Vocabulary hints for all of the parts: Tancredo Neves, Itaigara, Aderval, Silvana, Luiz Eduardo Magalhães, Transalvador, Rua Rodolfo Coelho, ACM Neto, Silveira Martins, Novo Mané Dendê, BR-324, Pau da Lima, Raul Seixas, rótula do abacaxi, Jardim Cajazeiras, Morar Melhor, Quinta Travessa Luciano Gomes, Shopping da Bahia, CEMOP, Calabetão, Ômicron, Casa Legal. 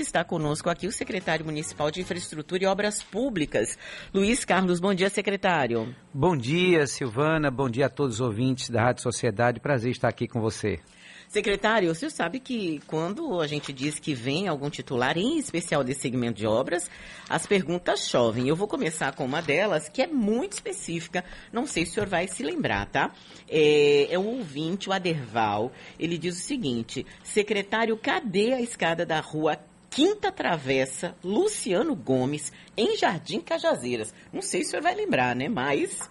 Está conosco aqui o secretário municipal de Infraestrutura e Obras Públicas, Luiz Carlos. Bom dia, secretário. Bom dia, Silvana. Bom dia a todos os ouvintes da Rádio Sociedade. Prazer estar aqui com você. Secretário, o senhor sabe que quando a gente diz que vem algum titular, em especial desse segmento de obras, as perguntas chovem. Eu vou começar com uma delas, que é muito específica, não sei se o senhor vai se lembrar, tá? É um ouvinte, o Aderval, ele diz o seguinte: secretário, cadê a escada da rua Quinta Travessa Luciano Gomes, em Jardim Cajazeiras? Não sei se o senhor vai lembrar, né? Mas...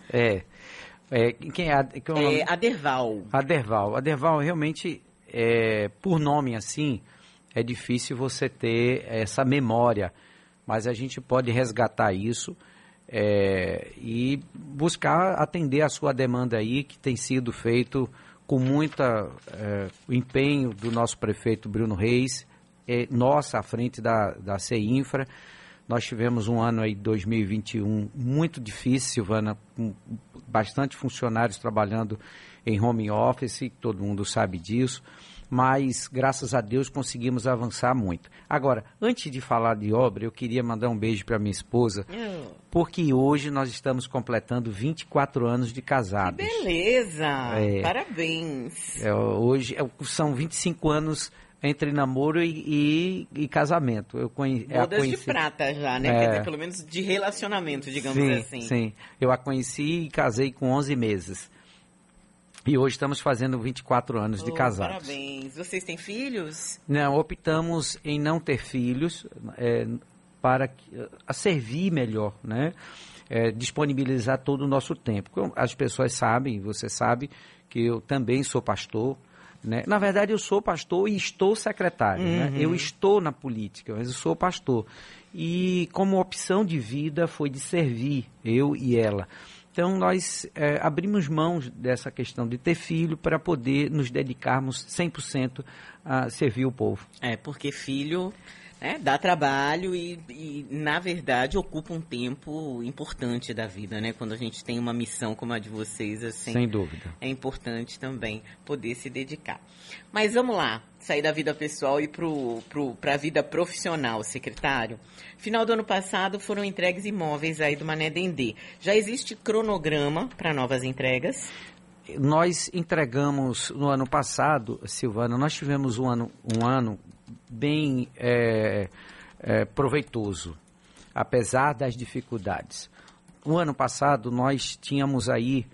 Quem é Aderval. Aderval, realmente, por nome assim, é difícil você ter essa memória. Mas a gente pode resgatar isso e buscar atender a sua demanda aí, que tem sido feito com muito empenho do nosso prefeito Bruno Reis, nossa, à frente da SEINFRA. Nós tivemos um ano aí, 2021, muito difícil, Silvana, com bastante funcionários trabalhando em home office, todo mundo sabe disso, mas, graças a Deus, conseguimos avançar muito. Agora, antes de falar de obra, eu queria mandar um beijo para minha esposa, porque hoje nós estamos completando 24 anos de casados. Que beleza! Parabéns! Hoje são 25 anos... entre namoro e casamento. Bodas de prata já, né? Quer dizer, pelo menos de relacionamento, digamos assim. Sim, eu a conheci e casei com 11 meses. E hoje estamos fazendo 24 anos de casados. Parabéns. Vocês têm filhos? Não, optamos em não ter filhos para servir melhor, né? Disponibilizar todo o nosso tempo. As pessoas sabem, você sabe, que eu também sou pastor. Né? Na verdade, eu sou pastor e estou secretário. Uhum. Né? Eu estou na política, mas eu sou pastor. E como opção de vida foi de servir, eu e ela. Então, nós abrimos mão dessa questão de ter filho para poder nos dedicarmos 100% a servir o povo. Porque filho... dá trabalho e, na verdade, ocupa um tempo importante da vida, né? Quando a gente tem uma missão como a de vocês, assim... Sem dúvida. É importante também poder se dedicar. Mas vamos lá, sair da vida pessoal e para a vida profissional, secretário. Final do ano passado foram entregues imóveis aí do Mané Dendê. Já existe cronograma para novas entregas? Nós entregamos no ano passado, Silvana, nós tivemos um ano bem proveitoso, apesar das dificuldades. No ano passado, nós tínhamos aí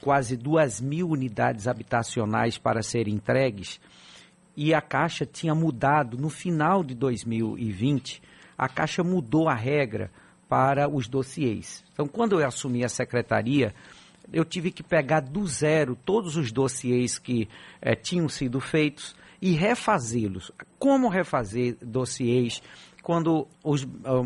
quase 2.000 unidades habitacionais para serem entregues, e a Caixa tinha mudado, no final de 2020, a Caixa mudou a regra para os dossiês. Então, quando eu assumi a secretaria, eu tive que pegar do zero todos os dossiês que tinham sido feitos e refazê-los. Como refazer dossiês quando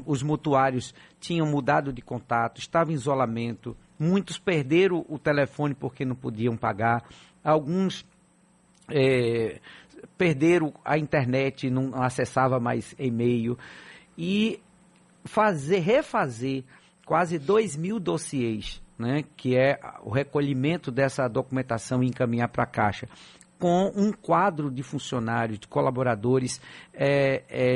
os mutuários tinham mudado de contato, estavam em isolamento, muitos perderam o telefone porque não podiam pagar, alguns perderam a internet, não acessava mais e-mail, e refazer quase 2.000 dossiês, né, que é o recolhimento dessa documentação e encaminhar para a Caixa, com um quadro de funcionários, de colaboradores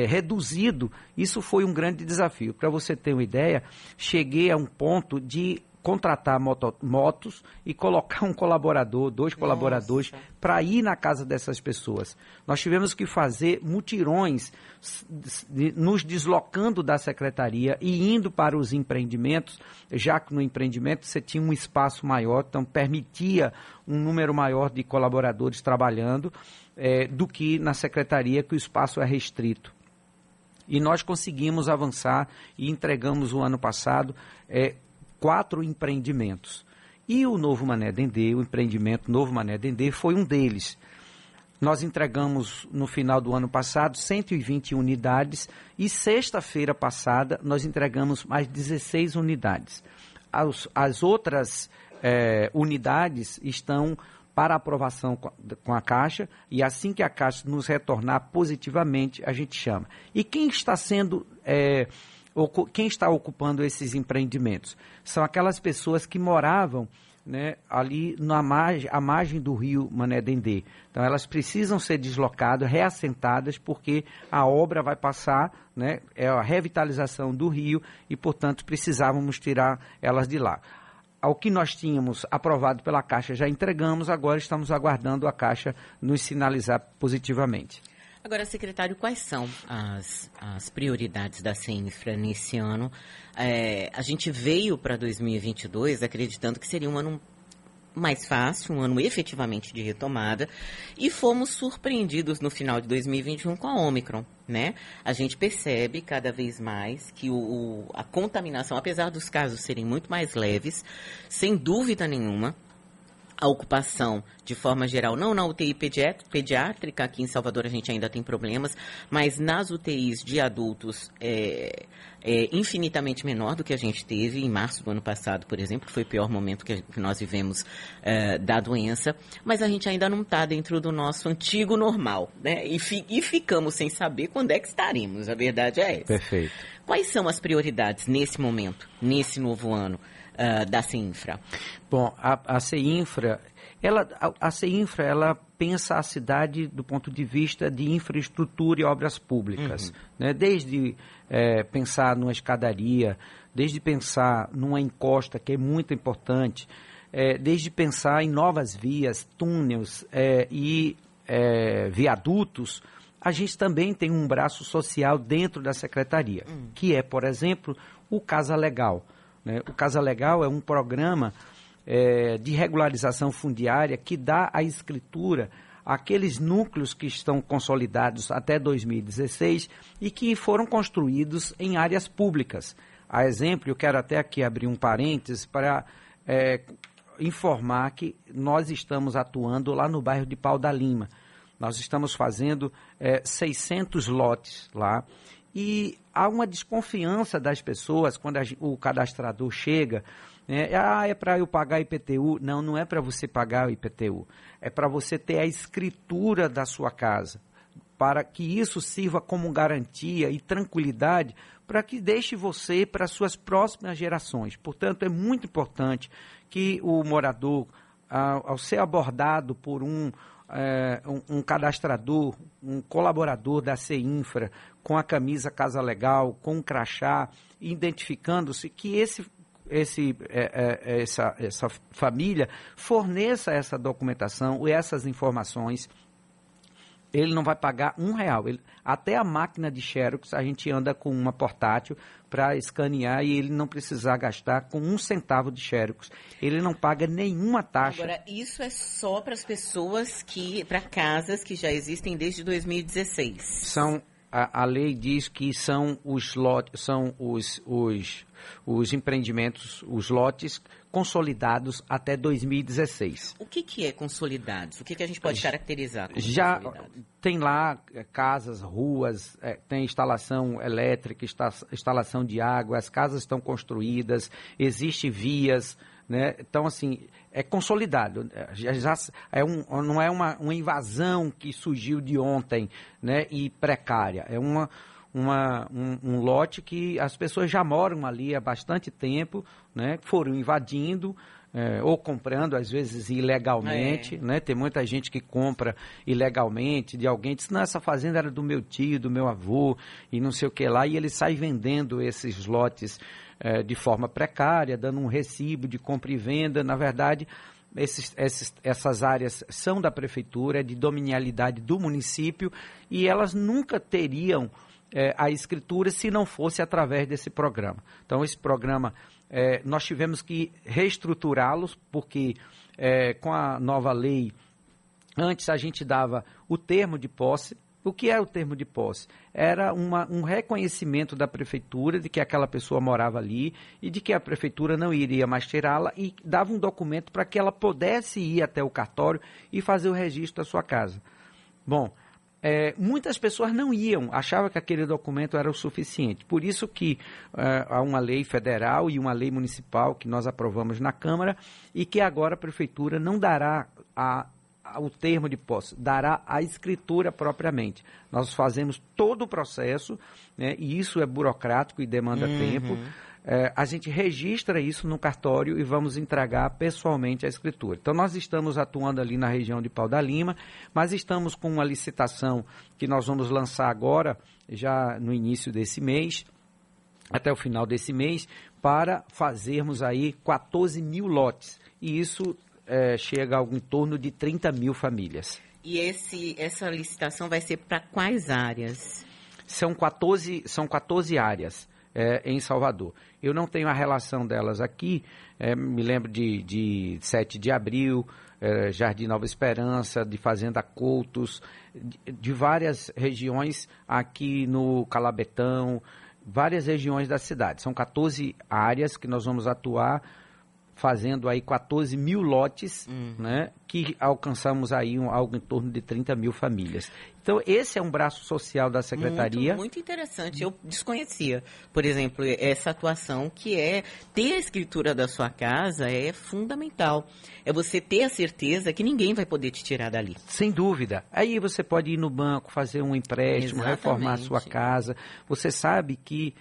reduzido. Isso foi um grande desafio. Para você ter uma ideia, cheguei a um ponto de contratar motos e colocar um colaborador, dois colaboradores, para ir na casa dessas pessoas. Nós tivemos que fazer mutirões, nos deslocando da secretaria e indo para os empreendimentos, já que no empreendimento você tinha um espaço maior, então permitia um número maior de colaboradores trabalhando do que na secretaria, que o espaço é restrito. E nós conseguimos avançar e entregamos o ano passado 4 empreendimentos. E o Novo Mané Dendê, o empreendimento Novo Mané Dendê, foi um deles. Nós entregamos, no final do ano passado, 120 unidades e, sexta-feira passada, nós entregamos mais 16 unidades. As outras unidades estão para aprovação com a Caixa, e assim que a Caixa nos retornar positivamente, a gente chama. E quem está sendo... quem está ocupando esses empreendimentos? São aquelas pessoas que moravam né, ali na margem do rio Mané Dendê. Então, elas precisam ser deslocadas, reassentadas, porque a obra vai passar, né, é a revitalização do rio e, portanto, precisávamos tirar elas de lá. Ao que nós tínhamos aprovado pela Caixa, já entregamos, agora estamos aguardando a Caixa nos sinalizar positivamente. Agora, secretário, quais são as prioridades da SEINFRA nesse ano? A gente veio para 2022 acreditando que seria um ano mais fácil, um ano efetivamente de retomada, e fomos surpreendidos no final de 2021 com a Ômicron, né? A gente percebe cada vez mais que a contaminação, apesar dos casos serem muito mais leves, sem dúvida nenhuma, a ocupação, de forma geral, não na UTI pediátrica, aqui em Salvador a gente ainda tem problemas, mas nas UTIs de adultos é infinitamente menor do que a gente teve em março do ano passado, por exemplo, que foi o pior momento que nós vivemos da doença, mas a gente ainda não está dentro do nosso antigo normal, né? E ficamos sem saber quando é que estaremos, a verdade é essa. Perfeito. Quais são as prioridades nesse momento, nesse novo ano? Da CINFRA? Bom, a CINFRA, ela pensa a cidade do ponto de vista de infraestrutura e obras públicas. Uhum. Né? Desde pensar numa escadaria, desde pensar numa encosta, que é muito importante, desde pensar em novas vias, túneis e viadutos, a gente também tem um braço social dentro da secretaria, que é, por exemplo, o Casa Legal. O Casa Legal é um programa de regularização fundiária que dá a escritura àqueles núcleos que estão consolidados até 2016 e que foram construídos em áreas públicas. A exemplo, eu quero até aqui abrir um parênteses para informar que nós estamos atuando lá no bairro de Pau da Lima. Nós estamos fazendo 600 lotes lá. E há uma desconfiança das pessoas quando o cadastrador chega, né? É para eu pagar IPTU. Não, não é para você pagar o IPTU. É para você ter a escritura da sua casa, para que isso sirva como garantia e tranquilidade para que deixe você para suas próximas gerações. Portanto, é muito importante que o morador, ao ser abordado por um cadastrador, um colaborador da SEINFRA, com a camisa Casa Legal, com o crachá, identificando-se que essa família forneça essa documentação e essas informações. Ele não vai pagar R$1. Até a máquina de xerox, a gente anda com uma portátil para escanear e ele não precisar gastar com R$0,01 de xerox. Ele não paga nenhuma taxa. Agora, isso é só para as pessoas para casas que já existem desde 2016. A lei diz que são os lotes, são os empreendimentos, os lotes consolidados até 2016. O que é consolidados? O que a gente pode caracterizar como já consolidados? Tem lá casas, ruas, tem instalação elétrica, instalação de água, as casas estão construídas, existem vias, né? Então, assim, é consolidado. Não é uma invasão que surgiu de ontem, né? E precária. É um lote que as pessoas já moram ali há bastante tempo, né? Foram invadindo ou comprando, às vezes, ilegalmente. Né? Tem muita gente que compra ilegalmente de alguém. Diz, não, essa fazenda era do meu tio, do meu avô e não sei o que lá. E ele sai vendendo esses lotes de forma precária, dando um recibo de compra e venda. Na verdade, essas áreas são da prefeitura, é de dominialidade do município, e elas nunca teriam a escritura se não fosse através desse programa. Então, esse programa, nós tivemos que reestruturá-los, porque com a nova lei, antes a gente dava o termo de posse. O que é o termo de posse? Era um reconhecimento da prefeitura de que aquela pessoa morava ali e de que a prefeitura não iria mais tirá-la, e dava um documento para que ela pudesse ir até o cartório e fazer o registro da sua casa. Bom, muitas pessoas não iam, achavam que aquele documento era o suficiente. Por isso que há uma lei federal e uma lei municipal que nós aprovamos na Câmara e que agora a prefeitura não dará o termo de posse, dará a escritura propriamente. Nós fazemos todo o processo, né, e isso é burocrático e demanda tempo. a gente registra isso no cartório e vamos entregar pessoalmente a escritura. Então, nós estamos atuando ali na região de Pau da Lima, mas estamos com uma licitação que nós vamos lançar agora, já no início desse mês, até o final desse mês, para fazermos aí 14 mil lotes. E isso chega a algo em torno de 30 mil famílias. E essa licitação vai ser para quais áreas? São 14 áreas em Salvador. Eu não tenho a relação delas aqui, me lembro de 7 de abril, Jardim Nova Esperança, de Fazenda Coutos, de várias regiões aqui no Calabetão, várias regiões da cidade. São 14 áreas que nós vamos atuar, fazendo aí 14 mil lotes, né, que alcançamos aí algo em torno de 30 mil famílias. Então, esse é um braço social da Secretaria. Muito interessante. Eu desconhecia, por exemplo, essa atuação que é ter a escritura da sua casa é fundamental. É você ter a certeza que ninguém vai poder te tirar dali. Sem dúvida. Aí você pode ir no banco, fazer um empréstimo, reformar a sua casa. Você sabe que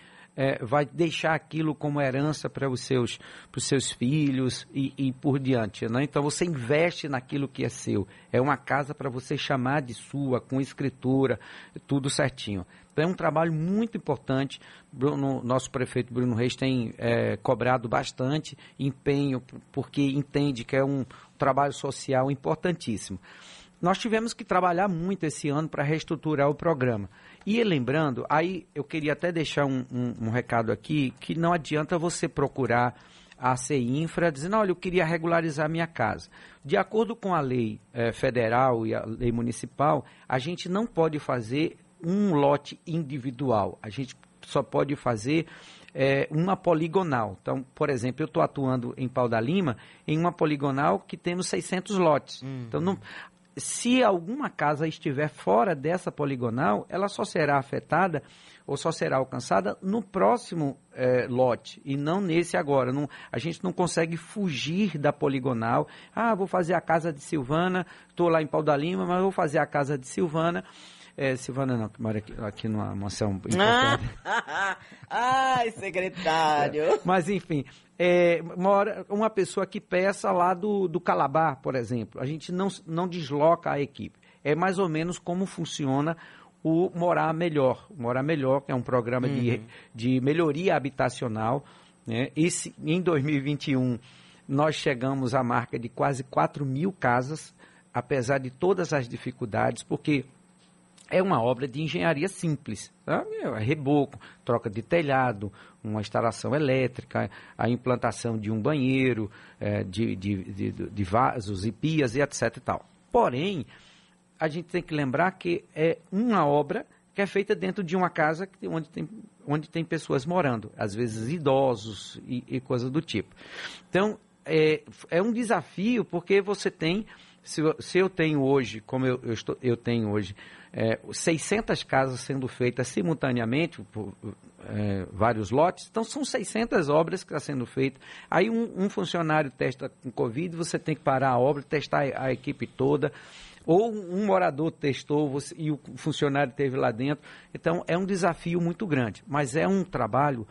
vai deixar aquilo como herança para os seus filhos e por diante, né? Então, você investe naquilo que é seu. É uma casa para você chamar de sua, com escritura, tudo certinho. Então, é um trabalho muito importante. Nosso prefeito Bruno Reis tem cobrado bastante empenho, porque entende que é um trabalho social importantíssimo. Nós tivemos que trabalhar muito esse ano para reestruturar o programa. E lembrando, aí eu queria até deixar um recado aqui, que não adianta você procurar a SEINFRA dizendo, olha, eu queria regularizar minha casa. De acordo com a lei federal e a lei municipal, a gente não pode fazer um lote individual, a gente só pode fazer uma poligonal. Então, por exemplo, eu estou atuando em Pau da Lima, em uma poligonal que temos 600 lotes. Então, não... Se alguma casa estiver fora dessa poligonal, ela só será afetada ou só será alcançada no próximo lote e não nesse agora. Não, a gente não consegue fugir da poligonal. Ah, vou fazer a casa de Silvana, estou lá em Pau da Lima, mas vou fazer a casa de Silvana. Silvana não, que mora aqui numa mansão importante. Ai, secretário! Mas, enfim, mora uma pessoa que peça lá do Calabar, por exemplo. A gente não desloca a equipe. É mais ou menos como funciona o Morar Melhor. O Morar Melhor, que é um programa de melhoria habitacional, né? Em 2021, nós chegamos à marca de quase 4 mil casas, apesar de todas as dificuldades, porque... É uma obra de engenharia simples, tá? Reboco, troca de telhado, uma instalação elétrica, a implantação de um banheiro, de vasos e pias e etc e tal. Porém, a gente tem que lembrar que é uma obra que é feita dentro de uma casa onde tem pessoas morando, às vezes idosos e coisas do tipo. Então, é um desafio porque você tem... Se eu tenho hoje, como eu tenho hoje, 600 casas sendo feitas simultaneamente, por vários lotes, então são 600 obras que estão sendo feitas. Aí um funcionário testa com Covid, você tem que parar a obra, testar a equipe toda, ou um morador testou e o funcionário esteve lá dentro. Então, é um desafio muito grande, mas é um trabalho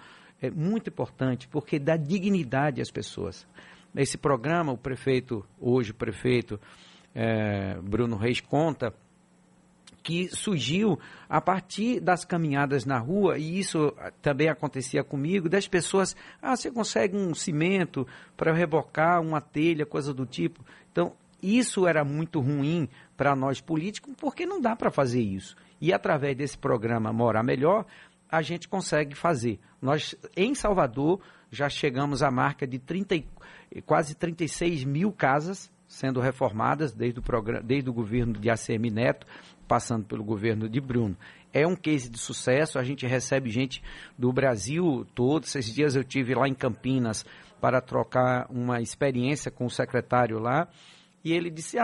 muito importante, porque dá dignidade às pessoas. Esse programa, o prefeito Bruno Reis conta que surgiu a partir das caminhadas na rua, e isso também acontecia comigo, das pessoas, você consegue um cimento para rebocar, uma telha, coisa do tipo. Então, isso era muito ruim para nós políticos, porque não dá para fazer isso. E através desse programa Morar Melhor, a gente consegue fazer. Nós, em Salvador, já chegamos à marca de quase 36 mil casas sendo reformadas desde o governo de ACM Neto, passando pelo governo de Bruno. É um case de sucesso, a gente recebe gente do Brasil todo. Esses dias eu tive lá em Campinas para trocar uma experiência com o secretário lá, e ele disse,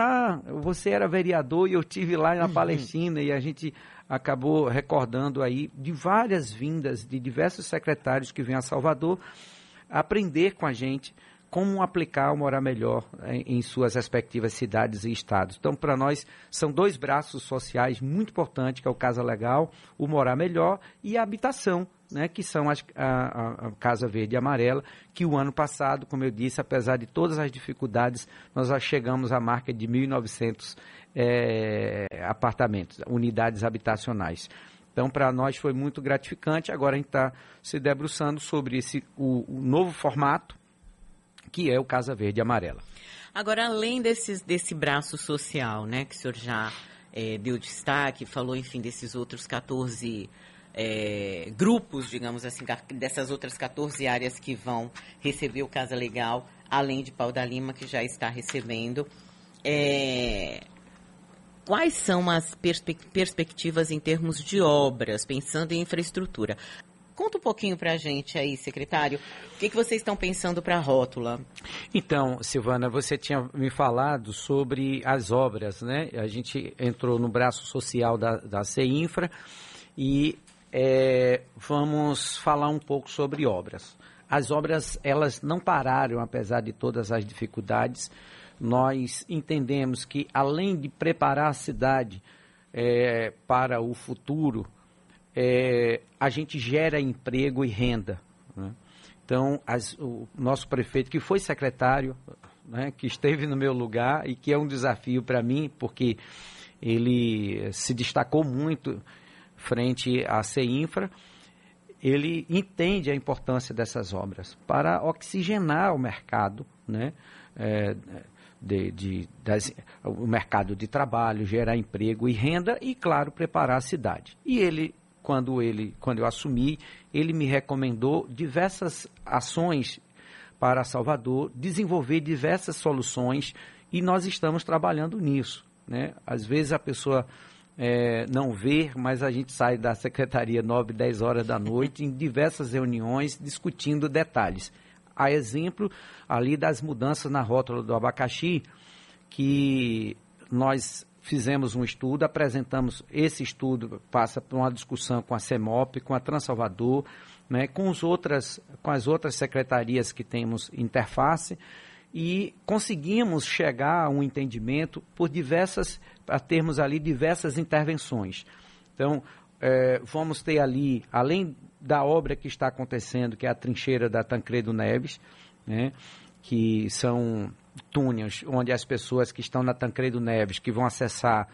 você era vereador e eu tive lá na Palestina, e a gente... acabou recordando aí de várias vindas de diversos secretários que vêm a Salvador aprender com a gente como aplicar o Morar Melhor em suas respectivas cidades e estados. Então, para nós, são dois braços sociais muito importantes, que é o Casa Legal, o Morar Melhor e a habitação, né, que são a Casa Verde e Amarela, que o ano passado, como eu disse, apesar de todas as dificuldades, nós já chegamos à marca de 1.900 apartamentos, unidades habitacionais. Então, para nós foi muito gratificante. Agora a gente está se debruçando sobre o novo formato, que é o Casa Verde e Amarela. Agora, além desse braço social, né, que o senhor já deu destaque, falou, enfim, desses outros 14... grupos, digamos assim, dessas outras 14 áreas que vão receber o Casa Legal, além de Pau da Lima, que já está recebendo. Quais são as perspectivas em termos de obras, pensando em infraestrutura? Conta um pouquinho para a gente aí, secretário, o que vocês estão pensando para a rótula? Então, Silvana, você tinha me falado sobre as obras, né? A gente entrou no braço social da SEINFRA e... vamos falar um pouco sobre obras. As obras, elas não pararam, apesar de todas as dificuldades. Nós entendemos que, além de preparar a cidade para o futuro, a gente gera emprego e renda, né? Então, o nosso prefeito, que foi secretário, né, que esteve no meu lugar e que é um desafio para mim, porque ele se destacou muito frente à CINFRA, ele entende a importância dessas obras para oxigenar o mercado, né? O mercado de trabalho, gerar emprego e renda e, claro, preparar a cidade. E quando eu assumi, ele me recomendou diversas ações para Salvador, desenvolver diversas soluções, e nós estamos trabalhando nisso, né? Às vezes a pessoa... não ver, mas a gente sai da secretaria 9, 10 horas da noite em diversas reuniões discutindo detalhes. A exemplo ali das mudanças na rótula do abacaxi, que nós fizemos um estudo, apresentamos esse estudo, passa por uma discussão com a CEMOP, com a Transalvador, né, com as outras secretarias que temos interface, e conseguimos chegar a um entendimento para termos ali diversas intervenções. Então, vamos ter ali, além da obra que está acontecendo, que é a trincheira da Tancredo Neves, né, que são túneis onde as pessoas que estão na Tancredo Neves, que vão acessar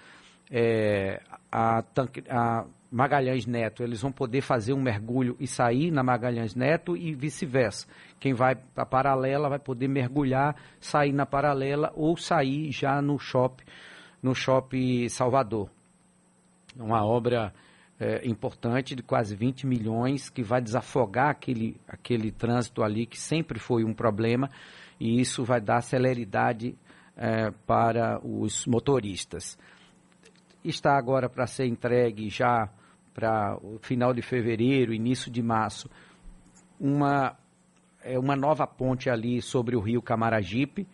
a Magalhães Neto, eles vão poder fazer um mergulho e sair na Magalhães Neto, e vice-versa. Quem vai para a Paralela vai poder mergulhar, sair na Paralela ou sair já no Shopping Salvador. Uma obra importante, de quase 20 milhões, que vai desafogar aquele trânsito ali, que sempre foi um problema, e isso vai dar celeridade para os motoristas. Está agora para ser entregue, já para o final de fevereiro, início de março, uma nova ponte ali sobre o rio Camarajipe,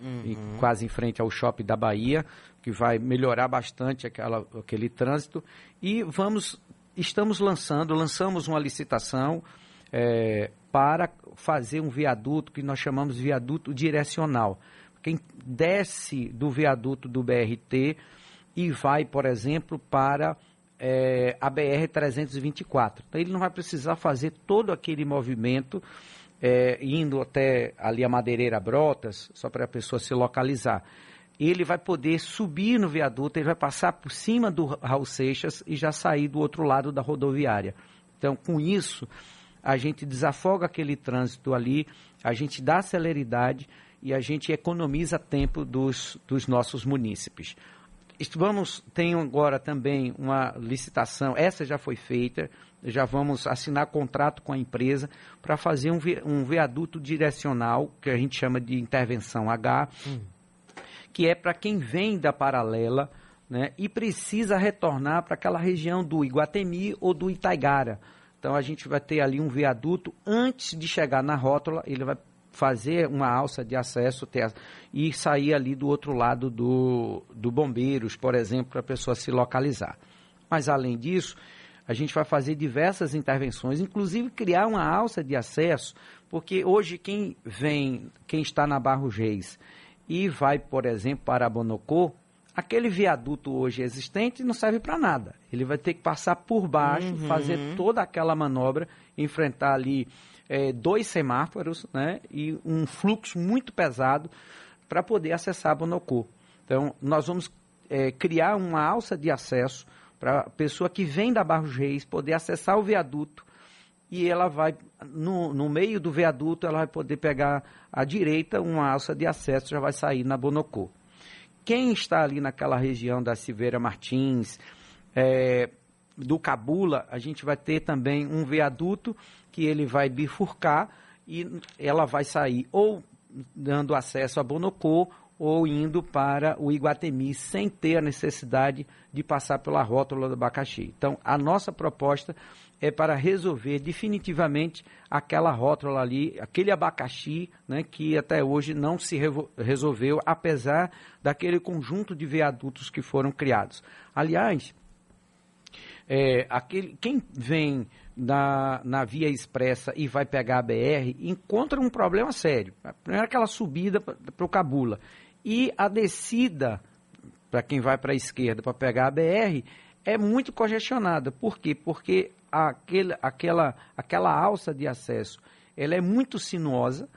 quase em frente ao Shopping da Bahia, que vai melhorar bastante aquele trânsito. E lançamos uma licitação para fazer um viaduto que nós chamamos de viaduto direcional. Quem desce do viaduto do BRT e vai, por exemplo, para a BR-324. Então, ele não vai precisar fazer todo aquele movimento indo até ali a Madeireira Brotas, só para a pessoa se localizar. Ele vai poder subir no viaduto, ele vai passar por cima do Raul Seixas e já sair do outro lado da rodoviária. Então, com isso, a gente desafoga aquele trânsito ali, a gente dá celeridade e a gente economiza tempo dos nossos munícipes. Tem agora também uma licitação, essa já foi feita, já vamos assinar contrato com a empresa para fazer um viaduto direcional, que a gente chama de intervenção H, que é para quem vem da Paralela, né, e precisa retornar para aquela região do Iguatemi ou do Itaigara. Então, a gente vai ter ali um viaduto, antes de chegar na rótula, ele vai fazer uma alça de acesso e sair ali do outro lado do Bombeiros, por exemplo, para a pessoa se localizar. Mas, além disso, A gente vai fazer diversas intervenções, inclusive criar uma alça de acesso, porque hoje quem está na Barros Reis e vai, por exemplo, para Bonocô, aquele viaduto hoje existente não serve para nada. Ele vai ter que passar por baixo, fazer toda aquela manobra, enfrentar ali dois semáforos, né, e um fluxo muito pesado para poder acessar Bonocô. Então, nós vamos criar uma alça de acesso para a pessoa que vem da Barros Reis poder acessar o viaduto, e ela vai, no meio do viaduto, ela vai poder pegar à direita uma alça de acesso, já vai sair na Bonocô. Quem está ali naquela região da Silveira Martins, do Cabula, a gente vai ter também um viaduto que ele vai bifurcar e ela vai sair ou dando acesso a Bonocô ou indo para o Iguatemi sem ter a necessidade de passar pela rótula do abacaxi. Então, a nossa proposta é para resolver definitivamente aquela rótula ali, aquele abacaxi, né, que até hoje não se resolveu, apesar daquele conjunto de viadutos que foram criados. Aliás, quem vem na via expressa e vai pegar a BR encontra um problema sério. Primeiro aquela subida para o Cabula. E a descida, para quem vai para a esquerda para pegar a BR, é muito congestionada. Por quê? Porque aquela alça de acesso, ela é muito sinuosa,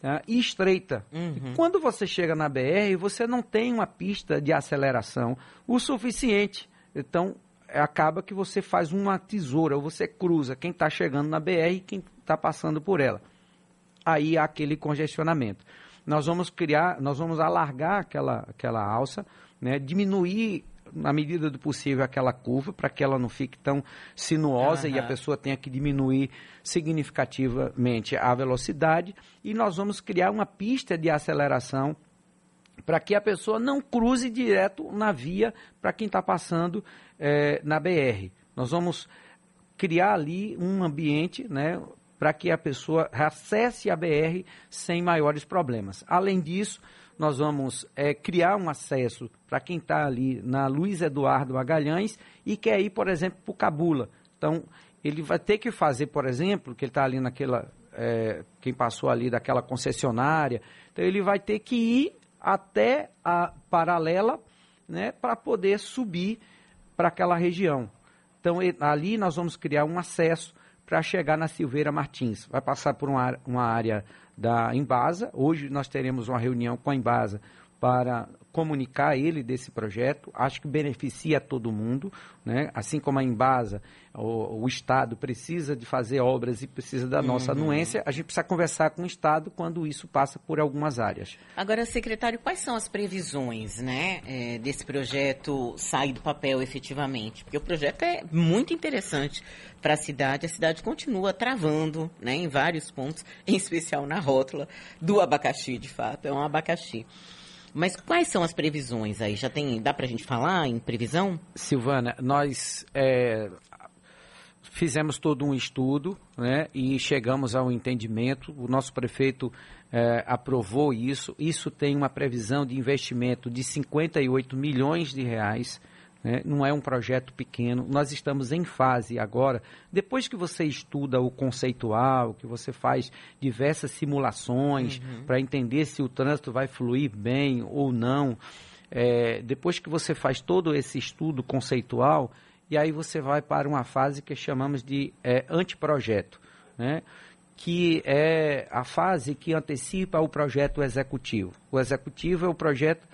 tá, e estreita. E quando você chega na BR, você não tem uma pista de aceleração o suficiente. Então, acaba que você faz uma tesoura, ou você cruza quem está chegando na BR e quem está passando por ela. Aí há aquele congestionamento. Nós vamos alargar aquela alça, né, diminuir na medida do possível aquela curva, para que ela não fique tão sinuosa e a pessoa tenha que diminuir significativamente a velocidade, e nós vamos criar uma pista de aceleração para que a pessoa não cruze direto na via para quem está passando na BR. Nós vamos criar ali um ambiente, né, para que a pessoa acesse a BR sem maiores problemas. Além disso, nós vamos criar um acesso para quem está ali na Luiz Eduardo Magalhães e quer ir, por exemplo, para o Cabula. Então, ele vai ter que fazer, por exemplo, que ele está ali naquela... quem passou ali daquela concessionária. Então, ele vai ter que ir até a Paralela, né, para poder subir para aquela região. Então, ali nós vamos criar um acesso para chegar na Silveira Martins. Vai passar por uma área da Embasa. Hoje nós teremos uma reunião com a Embasa para comunicar ele desse projeto. Acho que beneficia todo mundo, né? Assim como a Embasa, o Estado precisa de fazer obras e precisa da nossa anuência, a gente precisa conversar com o Estado quando isso passa por algumas áreas. Agora, secretário, quais são as previsões, né, desse projeto sair do papel efetivamente? Porque o projeto é muito interessante para a cidade continua travando, né, em vários pontos, em especial na rótula do abacaxi, de fato, é um abacaxi. Mas quais são as previsões aí? Dá para a gente falar em previsão? Silvana, nós fizemos todo um estudo, né, e chegamos ao entendimento. O nosso prefeito aprovou isso. Isso tem uma previsão de investimento de 58 milhões de reais. Né, não é um projeto pequeno. Nós estamos em fase agora. Depois que você estuda o conceitual, que você faz diversas simulações para entender se o trânsito vai fluir bem ou não, depois que você faz todo esse estudo conceitual, e aí você vai para uma fase que chamamos de anteprojeto, né, que é a fase que antecipa o projeto executivo. O executivo é o projeto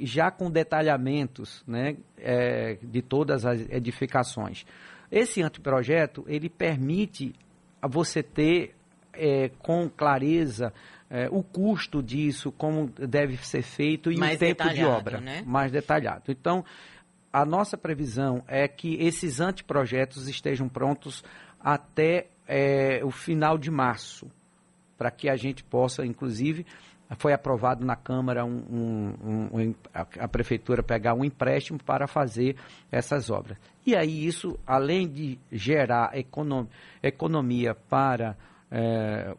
já com detalhamentos, né, de todas as edificações. Esse anteprojeto, ele permite a você ter com clareza o custo disso, como deve ser feito e o tempo de obra, né? Mais detalhado. Então, a nossa previsão é que esses anteprojetos estejam prontos até o final de março, para que a gente possa, inclusive... Foi aprovado na Câmara a Prefeitura pegar um empréstimo para fazer essas obras. E aí isso, além de gerar economia para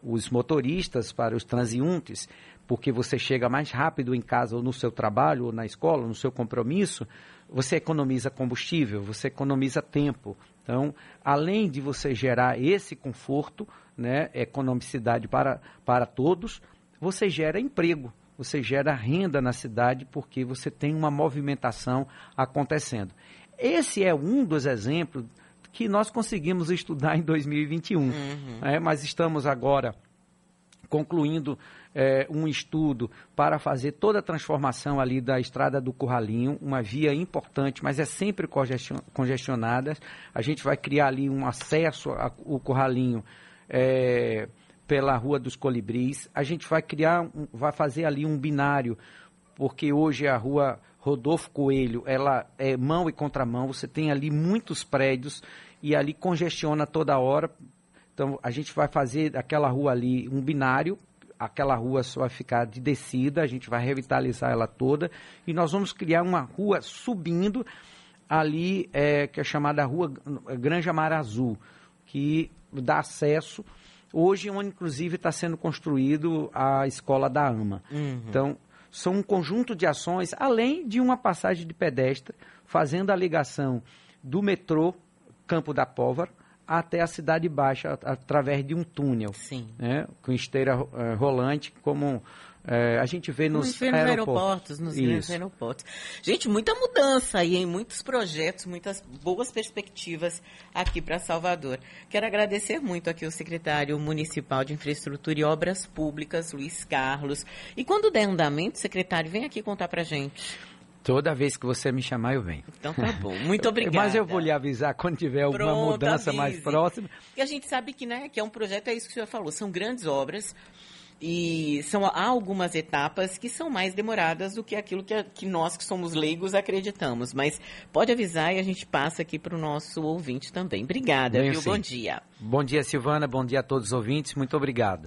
os motoristas, para os transeuntes, porque você chega mais rápido em casa ou no seu trabalho, ou na escola, ou no seu compromisso, você economiza combustível, você economiza tempo. Então, além de você gerar esse conforto, né, economicidade para todos, você gera emprego, você gera renda na cidade, porque você tem uma movimentação acontecendo. Esse é um dos exemplos que nós conseguimos estudar em 2021. Uhum. Né? Mas estamos agora concluindo um estudo para fazer toda a transformação ali da Estrada do Curralinho, uma via importante, mas é sempre congestionada. A gente vai criar ali um acesso ao Curralinho pela Rua dos Colibris. A gente vai vai fazer ali um binário, porque hoje a Rua Rodolfo Coelho, ela é mão e contramão, você tem ali muitos prédios e ali congestiona toda hora. Então, a gente vai fazer daquela rua ali um binário, aquela rua só vai ficar de descida, a gente vai revitalizar ela toda e nós vamos criar uma rua subindo ali, que é chamada Rua Granja Mar Azul, que dá acesso. Hoje, onde, inclusive, está sendo construído a Escola da AMA. Uhum. Então, são um conjunto de ações, além de uma passagem de pedestre, fazendo a ligação do metrô Campo da Póvoa até a Cidade Baixa, através de um túnel. Sim. Né, com esteira rolante, como a gente vê nos aeroportos. Nos grandes aeroportos. Gente, muita mudança aí, em muitos projetos, muitas boas perspectivas aqui para Salvador. Quero agradecer muito aqui o secretário municipal de Infraestrutura e Obras Públicas, Luiz Carlos. E quando der andamento, secretário, vem aqui contar para gente. Toda vez que você me chamar, eu venho. Então tá bom. Muito obrigada. Mas eu vou lhe avisar quando tiver alguma mudança mais próxima. E a gente sabe que, né, que é um projeto, é isso que o senhor falou, são grandes obras. E há algumas etapas que são mais demoradas do que aquilo que nós que somos leigos acreditamos. Mas pode avisar e a gente passa aqui para o nosso ouvinte também. Obrigada, viu? Bom dia. Bom dia, Silvana. Bom dia a todos os ouvintes. Muito obrigado.